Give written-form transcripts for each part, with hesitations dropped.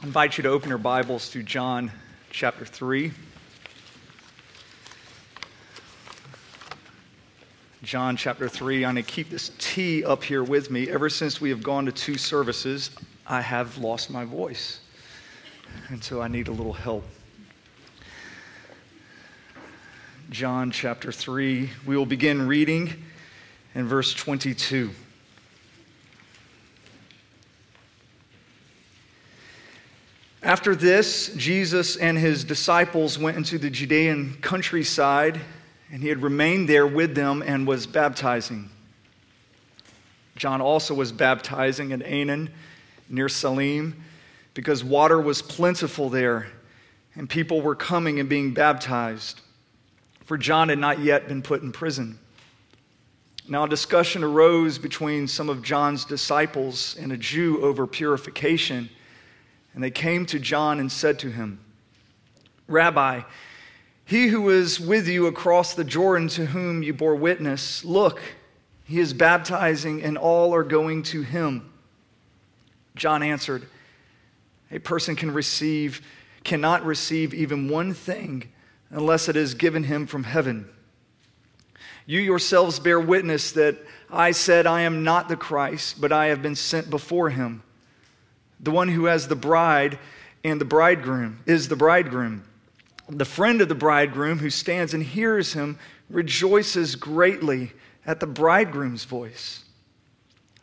I invite you to open your Bibles to John chapter 3. John chapter 3. I'm going to keep this T up here with me. Ever since we have gone to two services, I have lost my voice, and so I need a little help. John chapter 3. We will begin reading in verse 22. After this, Jesus and his disciples went into the Judean countryside, and he had remained there with them and was baptizing. John also was baptizing at Aenon near Salim, because water was plentiful there, and people were coming and being baptized, for John had not yet been put in prison. Now a discussion arose between some of John's disciples and a Jew over purification, and they came to John and said to him, "Rabbi, he who is with you across the Jordan, to whom you bore witness, look, he is baptizing, and all are going to him." John answered, "A person cannot receive even one thing unless it is given him from heaven. You yourselves bear witness that I said, 'I am not the Christ, but I have been sent before him.' The one who has the bride and the bridegroom is the bridegroom. The friend of the bridegroom, who stands and hears him, rejoices greatly at the bridegroom's voice.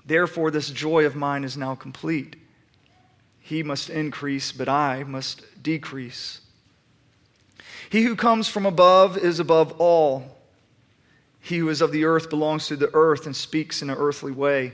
Therefore, this joy of mine is now complete. He must increase, but I must decrease. He who comes from above is above all. He who is of the earth belongs to the earth and speaks in an earthly way.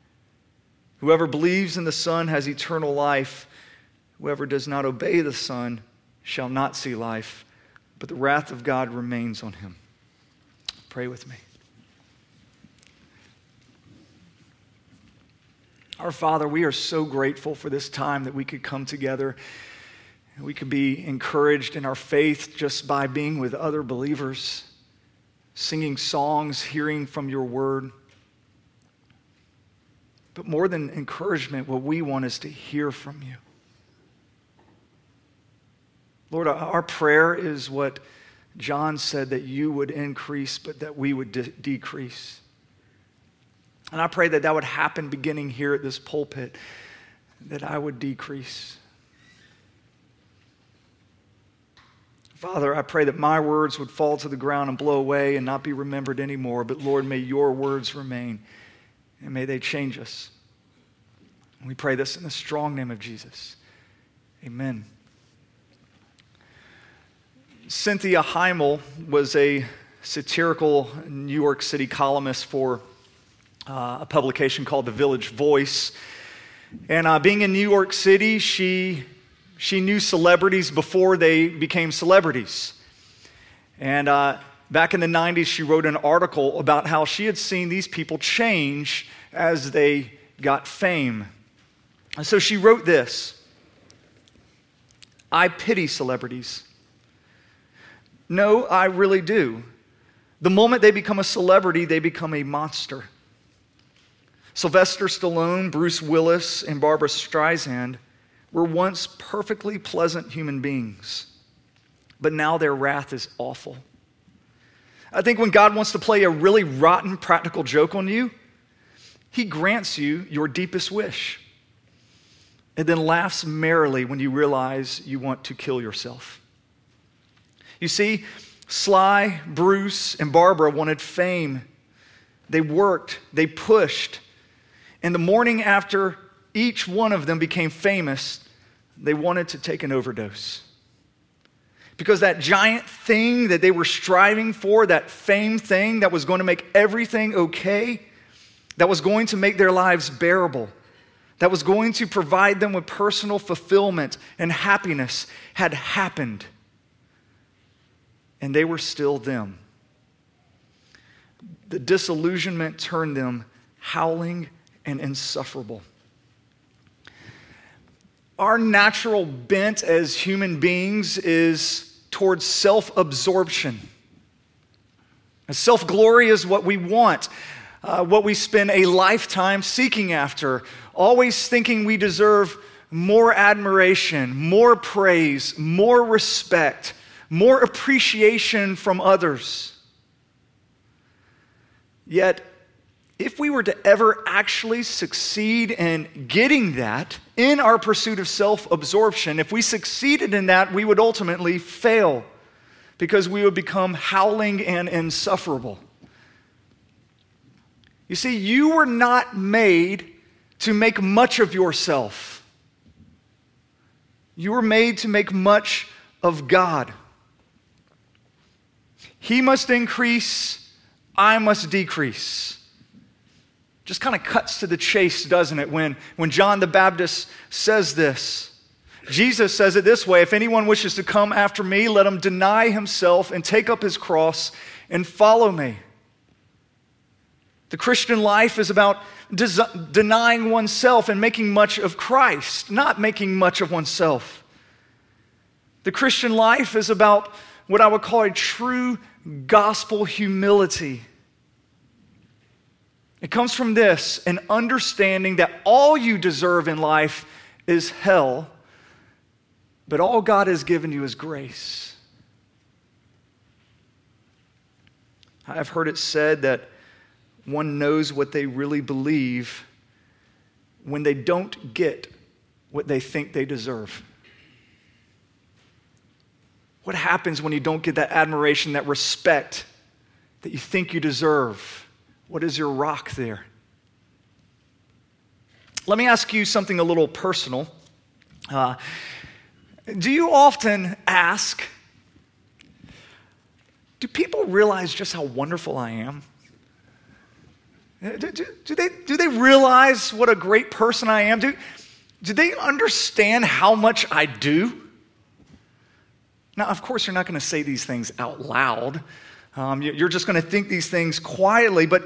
Whoever believes in the Son has eternal life. Whoever does not obey the Son shall not see life, but the wrath of God remains on him." Pray with me. Our Father, we are so grateful for this time that we could come together and we could be encouraged in our faith just by being with other believers, singing songs, hearing from your word. But more than encouragement, what we want is to hear from you. Lord, our prayer is what John said, that you would increase, but that we would decrease. And I pray that that would happen beginning here at this pulpit, that I would decrease. Father, I pray that my words would fall to the ground and blow away and not be remembered anymore. But Lord, may your words remain, and may they change us. We pray this in the strong name of Jesus. Amen. Cynthia Heimel was a satirical New York City columnist for a publication called The Village Voice. And being in New York City, she knew celebrities before they became celebrities. And back in the 90s, she wrote an article about how she had seen these people change as they got fame. And so she wrote this: "I pity celebrities. No, I really do. The moment they become a celebrity, they become a monster. Sylvester Stallone, Bruce Willis, and Barbara Streisand were once perfectly pleasant human beings, but now their wrath is awful. I think when God wants to play a really rotten practical joke on you, he grants you your deepest wish and then laughs merrily when you realize you want to kill yourself." You see, Sly, Bruce, and Barbara wanted fame. They worked, they pushed, and the morning after each one of them became famous, they wanted to take an overdose, because that giant thing that they were striving for, that fame thing that was going to make everything okay, that was going to make their lives bearable, that was going to provide them with personal fulfillment and happiness had happened. And they were still them. The disillusionment turned them howling and insufferable. Our natural bent as human beings is towards self-absorption. Self-glory is what we want, what we spend a lifetime seeking after, always thinking we deserve more admiration, more praise, more respect, more appreciation from others. Yet, if we were to ever actually succeed in getting that in our pursuit of self-absorption, if we succeeded in that, we would ultimately fail because we would become howling and insufferable. You see, you were not made to make much of yourself. You were made to make much of God. He must increase, I must decrease. Just kind of cuts to the chase, doesn't it, when John the Baptist says this. Jesus says it this way: if anyone wishes to come after me, let him deny himself and take up his cross and follow me. The Christian life is about denying oneself and making much of Christ, not making much of oneself. The Christian life is about what I would call a true gospel humility. It comes from this, an understanding that all you deserve in life is hell, but all God has given you is grace. I've heard it said that one knows what they really believe when they don't get what they think they deserve. What happens when you don't get that admiration, that respect that you think you deserve? What is your rock there? Let me ask you something a little personal. Do you often ask, do people realize just how wonderful I am? Do they realize what a great person I am? Do they understand how much I do? Now, of course, you're not going to say these things out loud. You're just going to think these things quietly, but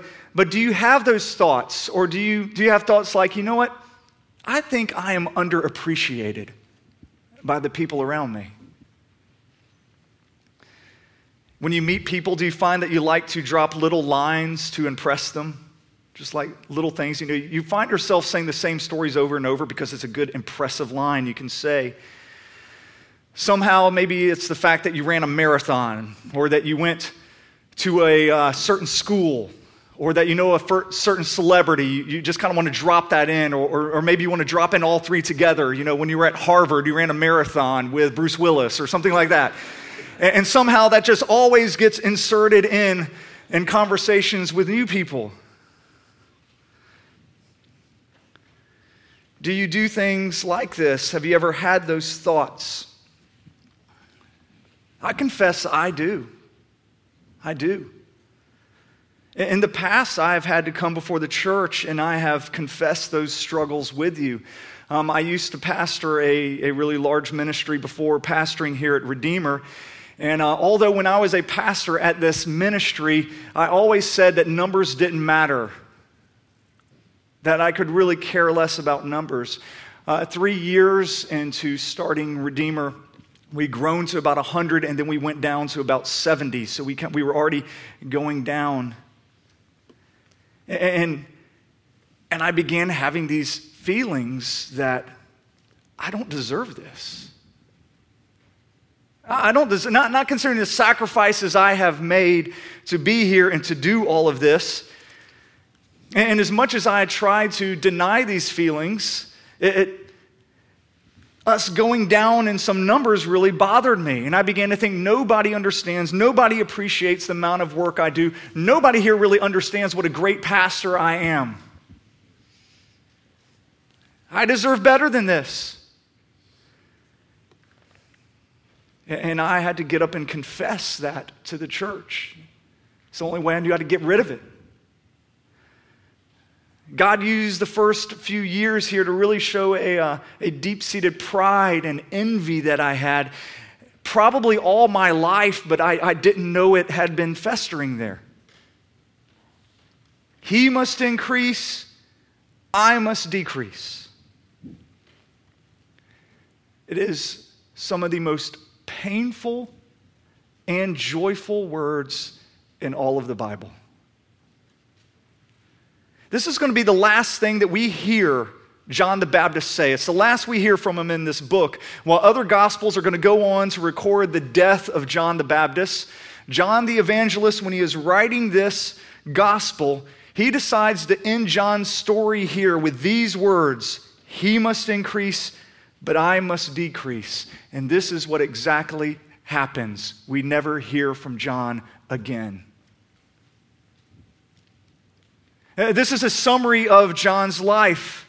do you have those thoughts? Or do you have thoughts like, you know what? I think I am underappreciated by the people around me. When you meet people, do you find that you like to drop little lines to impress them? Just like little things. You know, you find yourself saying the same stories over and over because it's a good, impressive line you can say. Somehow, maybe it's the fact that you ran a marathon, or that you went to a certain school, or that you know a certain celebrity. You just kind of want to drop that in, or maybe you want to drop in all three together. You know, when you were at Harvard, you ran a marathon with Bruce Willis or something like that. And somehow that just always gets inserted in conversations with new people. Do you do things like this? Have you ever had those thoughts? I confess I do. I do. In the past, I have had to come before the church, and I have confessed those struggles with you. I used to pastor a really large ministry before pastoring here at Redeemer, and although when I was a pastor at this ministry, I always said that numbers didn't matter, that I could really care less about numbers. 3 years into starting Redeemer, we'd grown to about 100, and then we went down to about 70, so we were already going down. And I began having these feelings that I don't deserve this. I don't deserve, not considering the sacrifices I have made to be here and to do all of this. And as much as I try to deny these feelings, us going down in some numbers really bothered me. And I began to think nobody understands, nobody appreciates the amount of work I do. Nobody here really understands what a great pastor I am. I deserve better than this. And I had to get up and confess that to the church. It's the only way I knew how to get rid of it. God used the first few years here to really show a deep-seated pride and envy that I had probably all my life, but I didn't know it had been festering there. He must increase, I must decrease. It is some of the most painful and joyful words in all of the Bible. This is going to be the last thing that we hear John the Baptist say. It's the last we hear from him in this book. While other gospels are going to go on to record the death of John the Baptist, John the Evangelist, when he is writing this gospel, he decides to end John's story here with these words: he must increase, but I must decrease. And this is what exactly happens. We never hear from John again. This is a summary of John's life.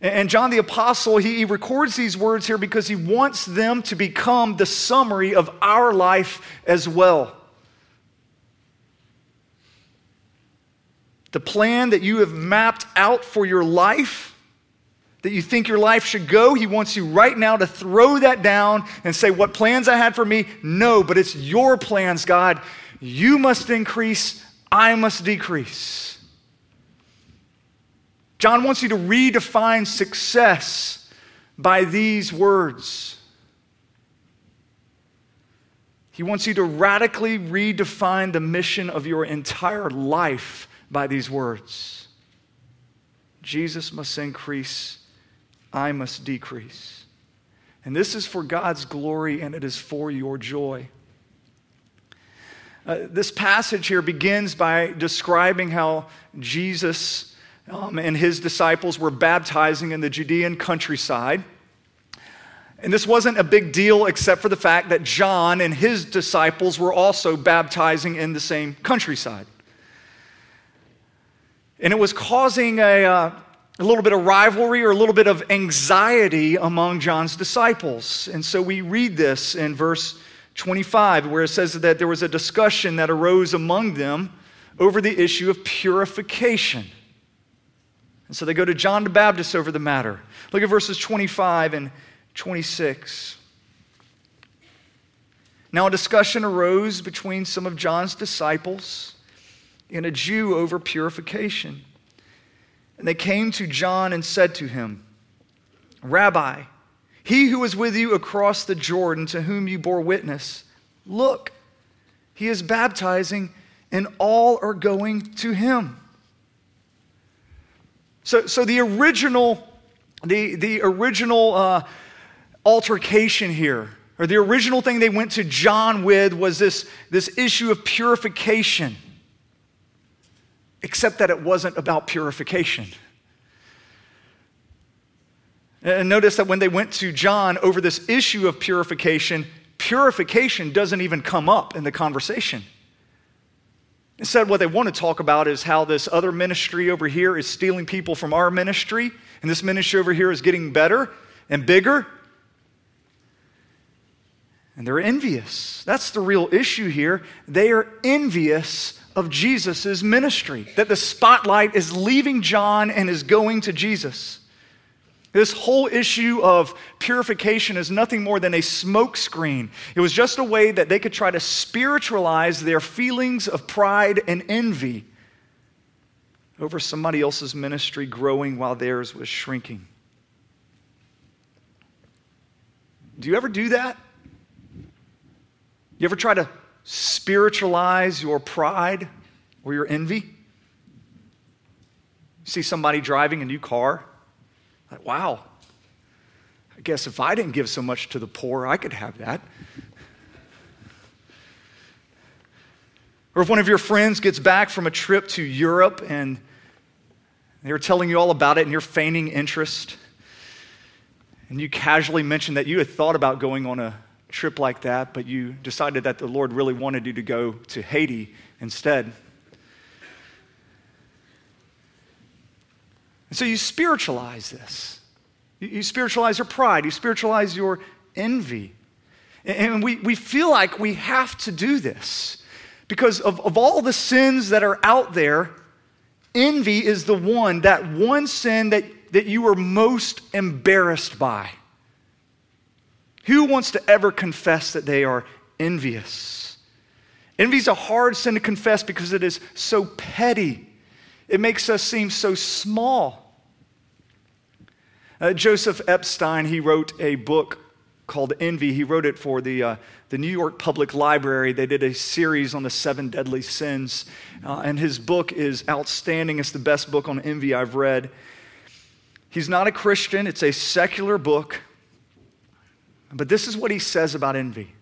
And John the Apostle, he records these words here because he wants them to become the summary of our life as well. The plan that you have mapped out for your life, that you think your life should go, he wants you right now to throw that down and say, what plans I had for me? No, but it's your plans, God. You must increase, I must decrease. John wants you to redefine success by these words. He wants you to radically redefine the mission of your entire life by these words. Jesus must increase, I must decrease. And this is for God's glory, and it is for your joy. This passage here begins by describing how Jesus and his disciples were baptizing in the Judean countryside. And this wasn't a big deal except for the fact that John and his disciples were also baptizing in the same countryside. And it was causing a little bit of rivalry or a little bit of anxiety among John's disciples. And so we read this in verse 25, where it says that there was a discussion that arose among them over the issue of purification. And so they go to John the Baptist over the matter. Look at verses 25 and 26. Now a discussion arose between some of John's disciples and a Jew over purification. And they came to John and said to him, Rabbi, he who was with you across the Jordan, to whom you bore witness, look, he is baptizing, and all are going to him. So the original altercation here, or the original thing they went to John with, was this issue of purification, except that it wasn't about purification. And notice that when they went to John over this issue of purification, purification doesn't even come up in the conversation. Instead, what they want to talk about is how this other ministry over here is stealing people from our ministry, and this ministry over here is getting better and bigger. And they're envious. That's the real issue here. They are envious of Jesus' ministry, that the spotlight is leaving John and is going to Jesus. This whole issue of purification is nothing more than a smokescreen. It was just a way that they could try to spiritualize their feelings of pride and envy over somebody else's ministry growing while theirs was shrinking. Do you ever do that? You ever try to spiritualize your pride or your envy? You see somebody driving a new car. Like, wow, I guess if I didn't give so much to the poor, I could have that. Or if one of your friends gets back from a trip to Europe and they're telling you all about it and you're feigning interest, and you casually mention that you had thought about going on a trip like that, but you decided that the Lord really wanted you to go to Haiti instead. And so you spiritualize this. You spiritualize your pride. You spiritualize your envy. And we feel like we have to do this because of all the sins that are out there, Envy is the one, that one sin that you are most embarrassed by. Who wants to ever confess that they are envious? Envy is a hard sin to confess because it is so petty. It makes us seem so small. Joseph Epstein, he wrote a book called Envy. He wrote it for the New York Public Library. They did a series on the 7 deadly sins. And his book is outstanding. It's the best book on envy I've read. He's not a Christian. It's a secular book. But this is what he says about envy.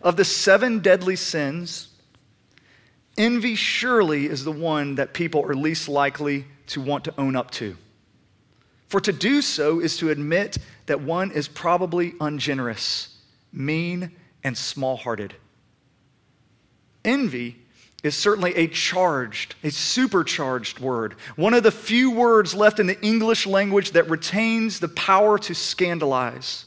Of the 7 deadly sins, envy surely is the one that people are least likely to want to own up to. For to do so is to admit that one is probably ungenerous, mean, and small-hearted. Envy is certainly a supercharged word, one of the few words left in the English language that retains the power to scandalize.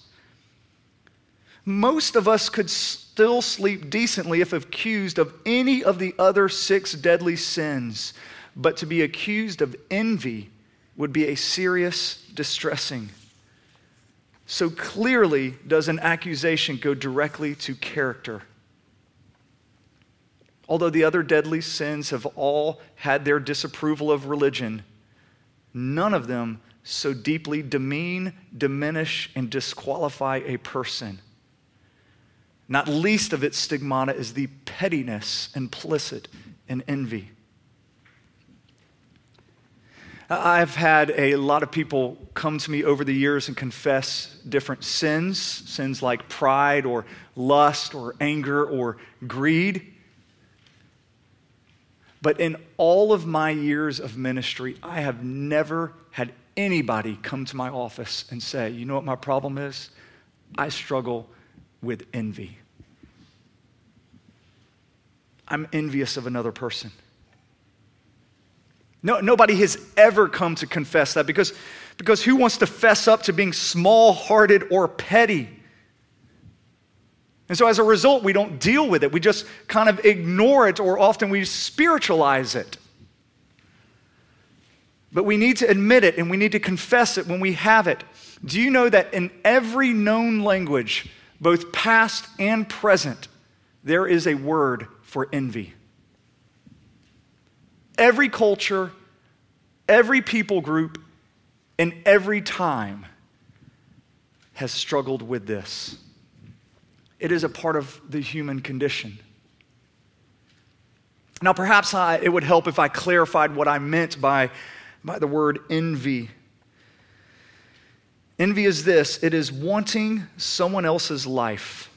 Most of us could still sleep decently if accused of any of the other 6 deadly sins, but to be accused of envy would be a serious distressing. So clearly does an accusation go directly to character. Although the other deadly sins have all had their disapproval of religion, none of them so deeply demean, diminish, and disqualify a person. Not least of its stigmata is the pettiness implicit in envy. I've had a lot of people come to me over the years and confess different sins like pride or lust or anger or greed. But in all of my years of ministry, I have never had anybody come to my office and say, you know what my problem is? I struggle with envy. I'm envious of another person. No, nobody has ever come to confess that because who wants to fess up to being small-hearted or petty? And so as a result, we don't deal with it. We just kind of ignore it, or often we spiritualize it. But we need to admit it, and we need to confess it when we have it. Do you know that in every known language, both past and present, there is a word for envy? Every culture, every people group, and every time has struggled with this. It is a part of the human condition. Now, perhaps it would help if I clarified what I meant by the word envy. Envy is this: it is wanting someone else's life.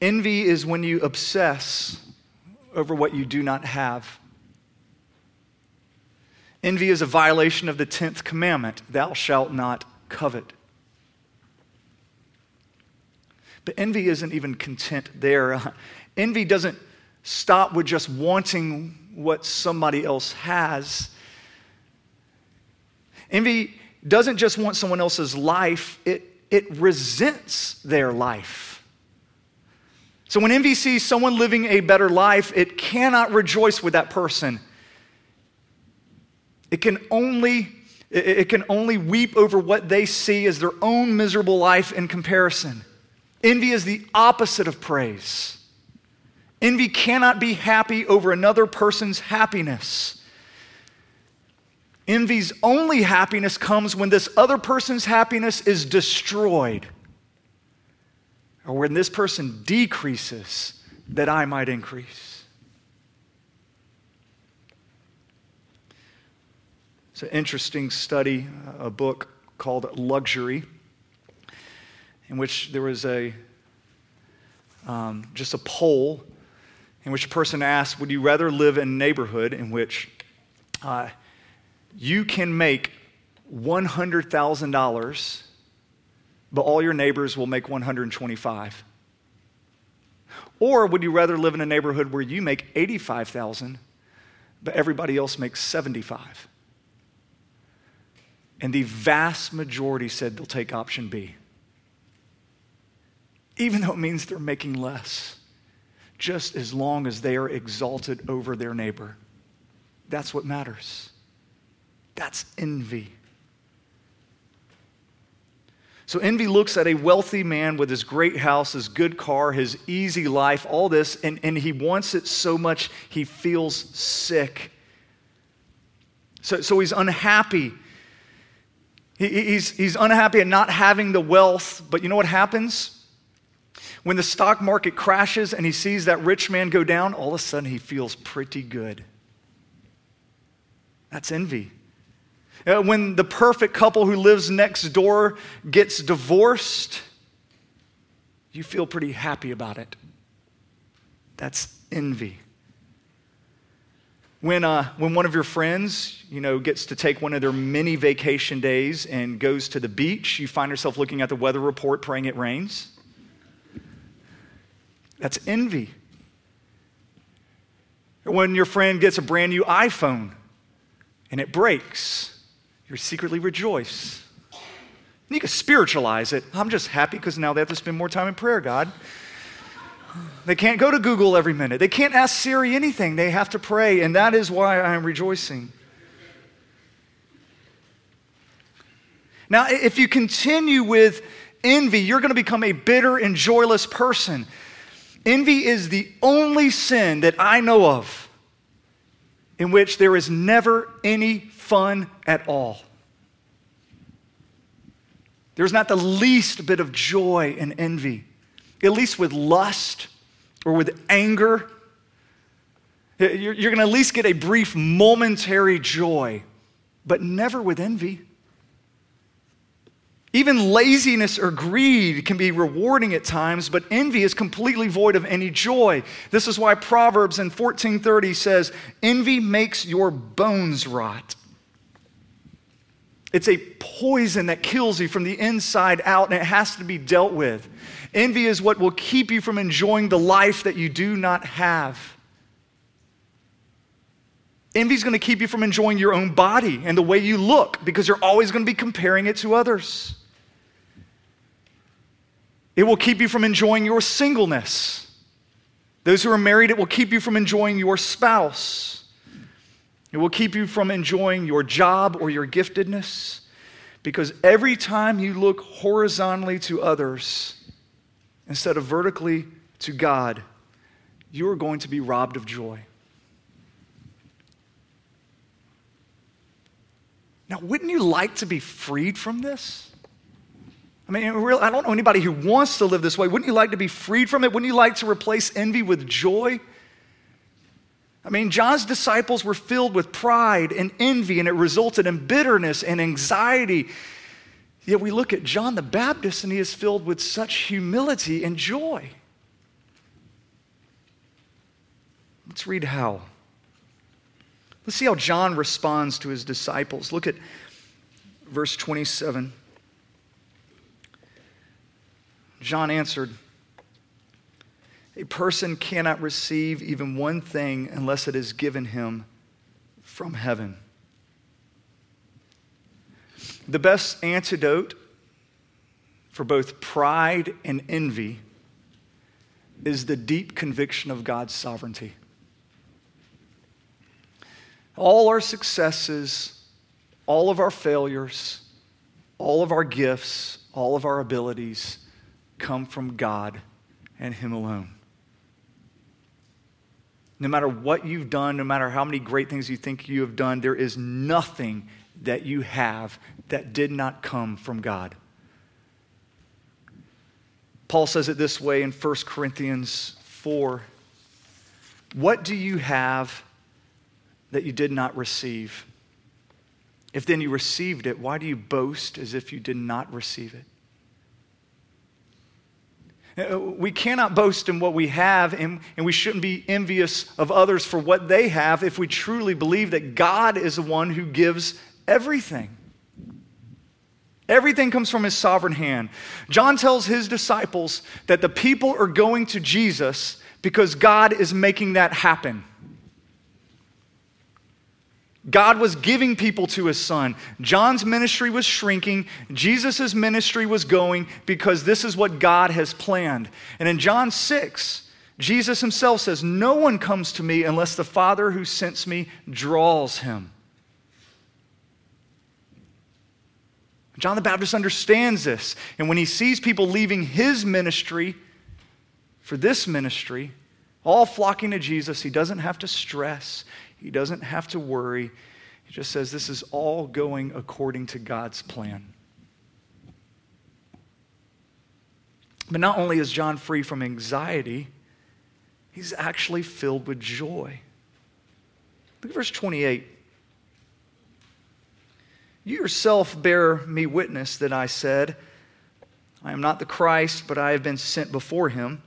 Envy is when you obsess over what you do not have. Envy is a violation of the 10th commandment, thou shalt not covet. But envy isn't even content there. Envy doesn't stop with just wanting what somebody else has. Envy doesn't just want someone else's life, it resents their life. So when envy sees someone living a better life, it cannot rejoice with that person. It can only weep over what they see as their own miserable life in comparison. Envy is the opposite of praise. Envy cannot be happy over another person's happiness. Envy's only happiness comes when this other person's happiness is destroyed, or when this person decreases, that I might increase. It's an interesting study, a book called Luxury, in which there was just a poll in which a person asked, would you rather live in a neighborhood in which you can make $100,000 but all your neighbors will make $125,000? Or would you rather live in a neighborhood where you make $85,000, but everybody else makes $75,000? And the vast majority said they'll take option B, even though it means they're making less. just as long as they are exalted over their neighbor. That's what matters. That's envy. So envy looks at a wealthy man with his great house, his good car, his easy life, all this, and he wants it so much he feels sick. So he's unhappy. He's unhappy at not having the wealth, but you know what happens? When the stock market crashes and he sees that rich man go down, all of a sudden he feels pretty good. That's envy. When the perfect couple who lives next door gets divorced, you feel pretty happy about it. That's envy. When one of your friends, you know, gets to take one of their many vacation days and goes to the beach, you find yourself looking at the weather report praying it rains. That's envy. When your friend gets a brand new iPhone and it breaks, you secretly rejoice. And you can spiritualize it. I'm just happy because now they have to spend more time in prayer, God. They can't go to Google every minute. They can't ask Siri anything. They have to pray, and that is why I am rejoicing. Now, if you continue with envy, you're going to become a bitter and joyless person. Envy is the only sin that I know of in which there is never any fun at all. There's not the least bit of joy in envy, at least with lust or with anger. You're going to at least get a brief momentary joy, but never with envy. Even laziness or greed can be rewarding at times, but envy is completely void of any joy. This is why Proverbs in 14:30 says, envy makes your bones rot. It's a poison that kills you from the inside out, and it has to be dealt with. Envy is what will keep you from enjoying the life that you do not have. Envy is going to keep you from enjoying your own body and the way you look because you're always going to be comparing it to others. It will keep you from enjoying your singleness. Those who are married, it will keep you from enjoying your spouse. It will keep you from enjoying your job or your giftedness because every time you look horizontally to others instead of vertically to God, you are going to be robbed of joy. Now, wouldn't you like to be freed from this? I mean, I don't know anybody who wants to live this way. Wouldn't you like to be freed from it? Wouldn't you like to replace envy with joy? I mean, John's disciples were filled with pride and envy, and it resulted in bitterness and anxiety. Yet we look at John the Baptist, and he is filled with such humility and joy. Let's read how. Let's see how John responds to his disciples. Look at verse 27. John answered, "A person cannot receive even one thing unless it is given him from heaven." The best antidote for both pride and envy is the deep conviction of God's sovereignty. All our successes, all of our failures, all of our gifts, all of our abilities come from God and Him alone. No matter what you've done, no matter how many great things you think you have done, there is nothing that you have that did not come from God. Paul says it this way in 1 Corinthians 4. What do you have that you did not receive? If then you received it, why do you boast as if you did not receive it? We cannot boast in what we have, and we shouldn't be envious of others for what they have if we truly believe that God is the one who gives everything. Everything comes from His sovereign hand. John tells his disciples that the people are going to Jesus because God is making that happen. God was giving people to His Son. John's ministry was shrinking. Jesus' ministry was going because this is what God has planned. And in John 6, Jesus himself says, "No one comes to me unless the Father who sent me draws him." John the Baptist understands this. And when he sees people leaving his ministry for this ministry, all flocking to Jesus, he doesn't have to stress. He doesn't have to worry. He just says this is all going according to God's plan. But not only is John free from anxiety, he's actually filled with joy. Look at verse 28. "You yourself bear me witness that I said, I am not the Christ, but I have been sent before him.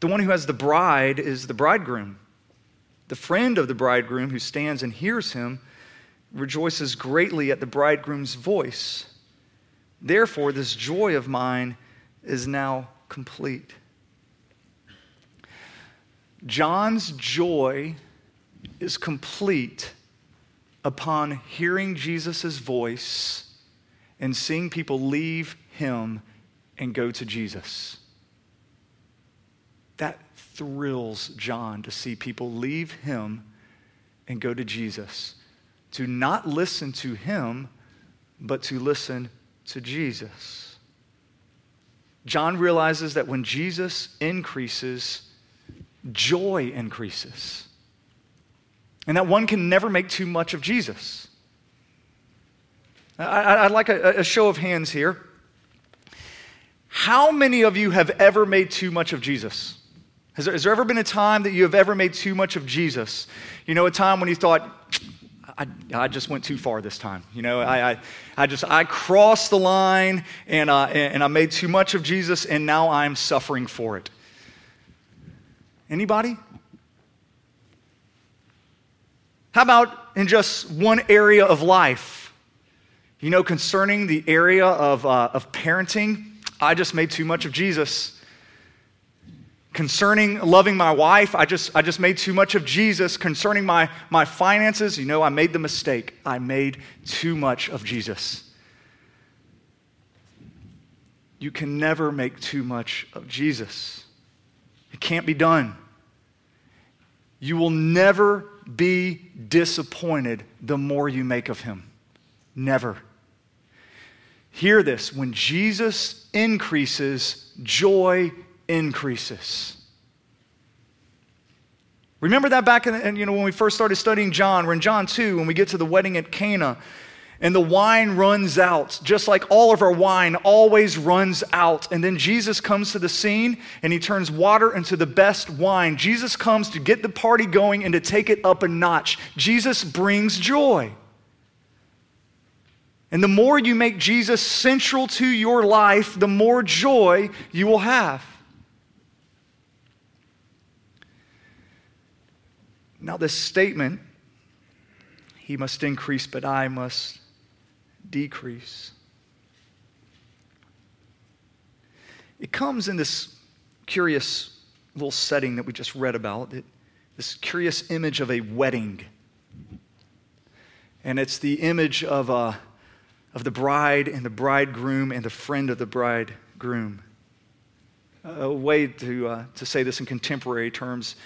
The one who has the bride is the bridegroom. The friend of the bridegroom who stands and hears him rejoices greatly at the bridegroom's voice. Therefore, this joy of mine is now complete." John's joy is complete upon hearing Jesus' voice and seeing people leave him and go to Jesus. That thrills John to see people leave him and go to Jesus, to not listen to him, but to listen to Jesus. John realizes that when Jesus increases, joy increases. And that one can never make too much of Jesus. I'd like a show of hands here. How many of you have ever made too much of Jesus? Has there ever been a time that you have ever made too much of Jesus? You know, a time when you thought, I just went too far this time. You know, I crossed the line and I made too much of Jesus, and now I'm suffering for it. Anybody? How about in just one area of life? You know, concerning the area of parenting, I just made too much of Jesus. Concerning loving my wife, I just made too much of Jesus. Concerning my finances, you know, I made the mistake. I made too much of Jesus. You can never make too much of Jesus. It can't be done. You will never be disappointed the more you make of him. Never. Hear this. When Jesus increases, joy increases. Remember that back in, you know, when we first started studying John. We're in John 2 when we get to the wedding at Cana and the wine runs out, just like all of our wine always runs out. And then Jesus comes to the scene and he turns water into the best wine. Jesus comes to get the party going and to take it up a notch. Jesus brings joy. And the more you make Jesus central to your life, the more joy you will have. Now this statement, "He must increase, but I must decrease," it comes in this curious little setting that we just read about, this curious image of a wedding. And it's the image of the bride and the bridegroom and the friend of the bridegroom. A way to say this in contemporary terms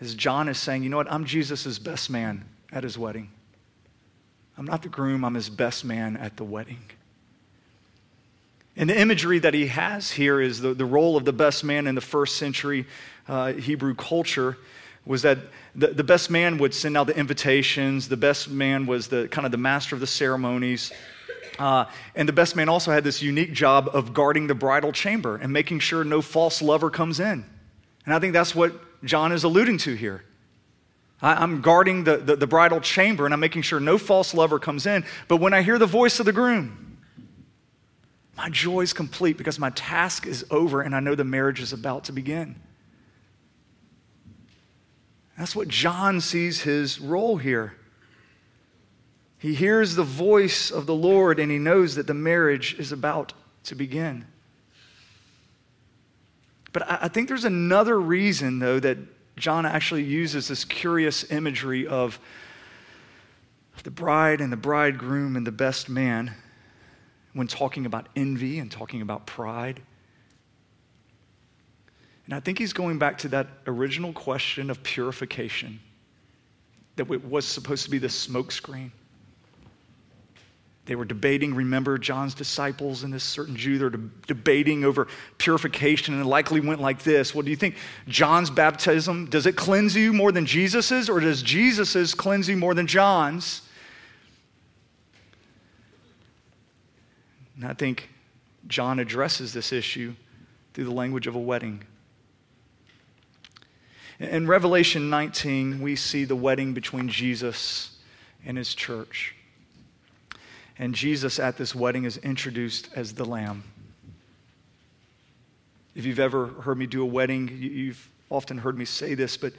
is John is saying, you know what, I'm Jesus' best man at his wedding. I'm not the groom, I'm his best man at the wedding. And the imagery that he has here is the role of the best man in the first century Hebrew culture was that the best man would send out the invitations, the best man was the kind of the master of the ceremonies, and the best man also had this unique job of guarding the bridal chamber and making sure no false lover comes in. And I think that's what John is alluding to here. I'm guarding the bridal chamber and I'm making sure no false lover comes in. But when I hear the voice of the groom, my joy is complete because my task is over and I know the marriage is about to begin. That's what John sees his role here. He hears the voice of the Lord and he knows that the marriage is about to begin. But I think there's another reason, though, that John actually uses this curious imagery of the bride and the bridegroom and the best man when talking about envy and talking about pride. And I think he's going back to that original question of purification, that it was supposed to be the smokescreen. They were debating, remember, John's disciples and this certain Jew, they're debating over purification, and it likely went like this. Well, do you think John's baptism, does it cleanse you more than Jesus's, or does Jesus's cleanse you more than John's? And I think John addresses this issue through the language of a wedding. In Revelation 19, we see the wedding between Jesus and his church. And Jesus at this wedding is introduced as the Lamb. If you've ever heard me do a wedding, you've often heard me say this, but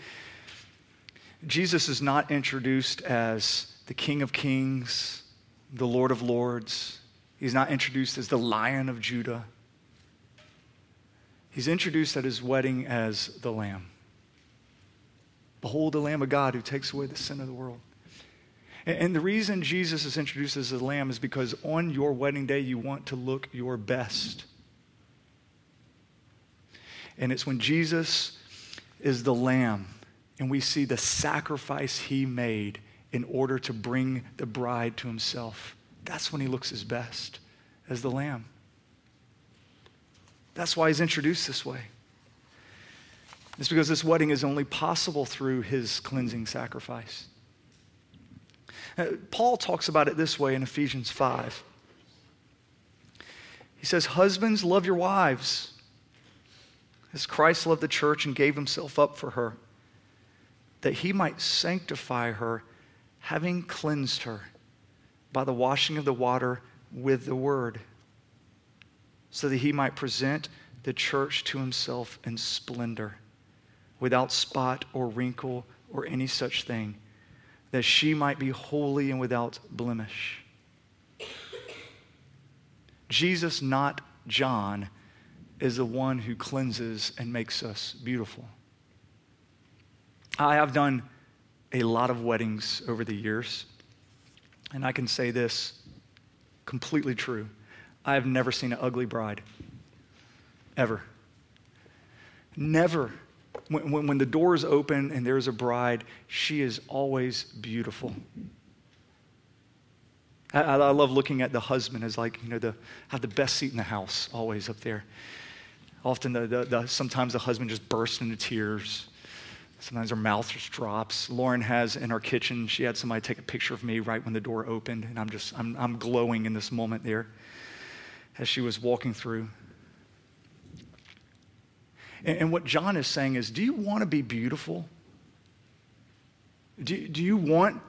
Jesus is not introduced as the King of Kings, the Lord of Lords. He's not introduced as the Lion of Judah. He's introduced at his wedding as the Lamb. Behold, the Lamb of God who takes away the sin of the world. And the reason Jesus is introduced as a lamb is because on your wedding day, you want to look your best. And it's when Jesus is the lamb and we see the sacrifice he made in order to bring the bride to himself. That's when he looks his best, as the lamb. That's why he's introduced this way. It's because this wedding is only possible through his cleansing sacrifice. Paul talks about it this way in Ephesians 5. He says, "Husbands, love your wives, as Christ loved the church and gave himself up for her, that he might sanctify her, having cleansed her by the washing of the water with the word, so that he might present the church to himself in splendor, without spot or wrinkle or any such thing, that she might be holy and without blemish." Jesus, not John, is the one who cleanses and makes us beautiful. I have done a lot of weddings over the years, and I can say this completely true. I have never seen an ugly bride, ever. Never. When the door is open and there's a bride, she is always beautiful. I love looking at the husband as like, you know, have the best seat in the house, always up there. Often, sometimes the husband just bursts into tears. Sometimes her mouth just drops. Lauren has in our kitchen, she had somebody take a picture of me right when the door opened, and I'm glowing in this moment there as she was walking through. And what John is saying is, do you want to be beautiful? Do you want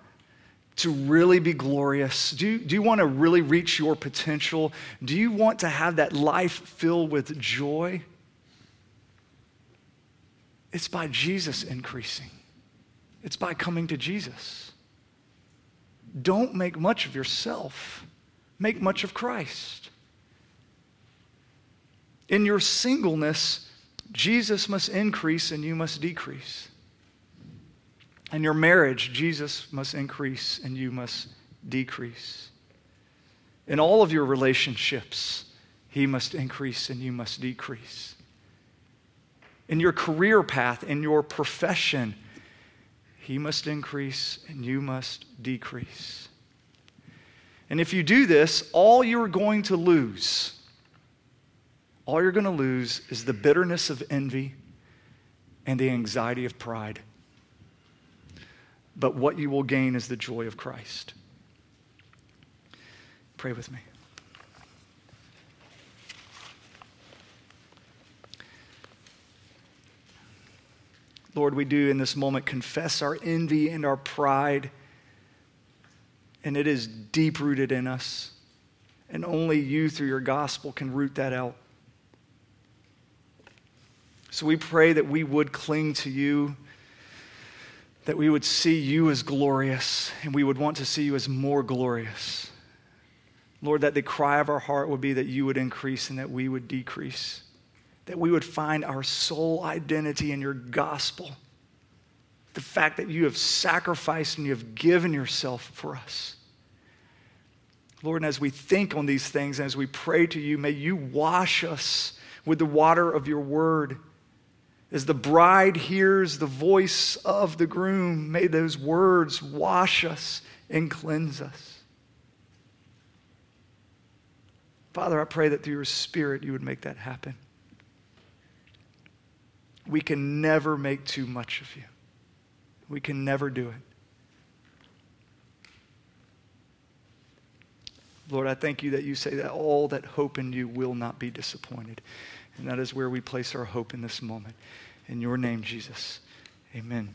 to really be glorious? Do you want to really reach your potential? Do you want to have that life filled with joy? It's by Jesus increasing. It's by coming to Jesus. Don't make much of yourself. Make much of Christ. In your singleness, Jesus must increase and you must decrease. In your marriage, Jesus must increase and you must decrease. In all of your relationships, he must increase and you must decrease. In your career path, in your profession, he must increase and you must decrease. And if you do this, all you're going to lose is the bitterness of envy and the anxiety of pride. But what you will gain is the joy of Christ. Pray with me. Lord, we do in this moment confess our envy and our pride, and it is deep-rooted in us, and only you through your gospel can root that out. So we pray that we would cling to you, that we would see you as glorious, and we would want to see you as more glorious. Lord, that the cry of our heart would be that you would increase and that we would decrease, that we would find our sole identity in your gospel, the fact that you have sacrificed and you have given yourself for us. Lord, and as we think on these things, and as we pray to you, may you wash us with the water of your word, As the bride hears the voice of the groom, may those words wash us and cleanse us. Father, I pray that through your Spirit you would make that happen. We can never make too much of you. We can never do it. Lord, I thank you that you say that all that hope in you will not be disappointed. And that is where we place our hope in this moment. In your name, Jesus, amen.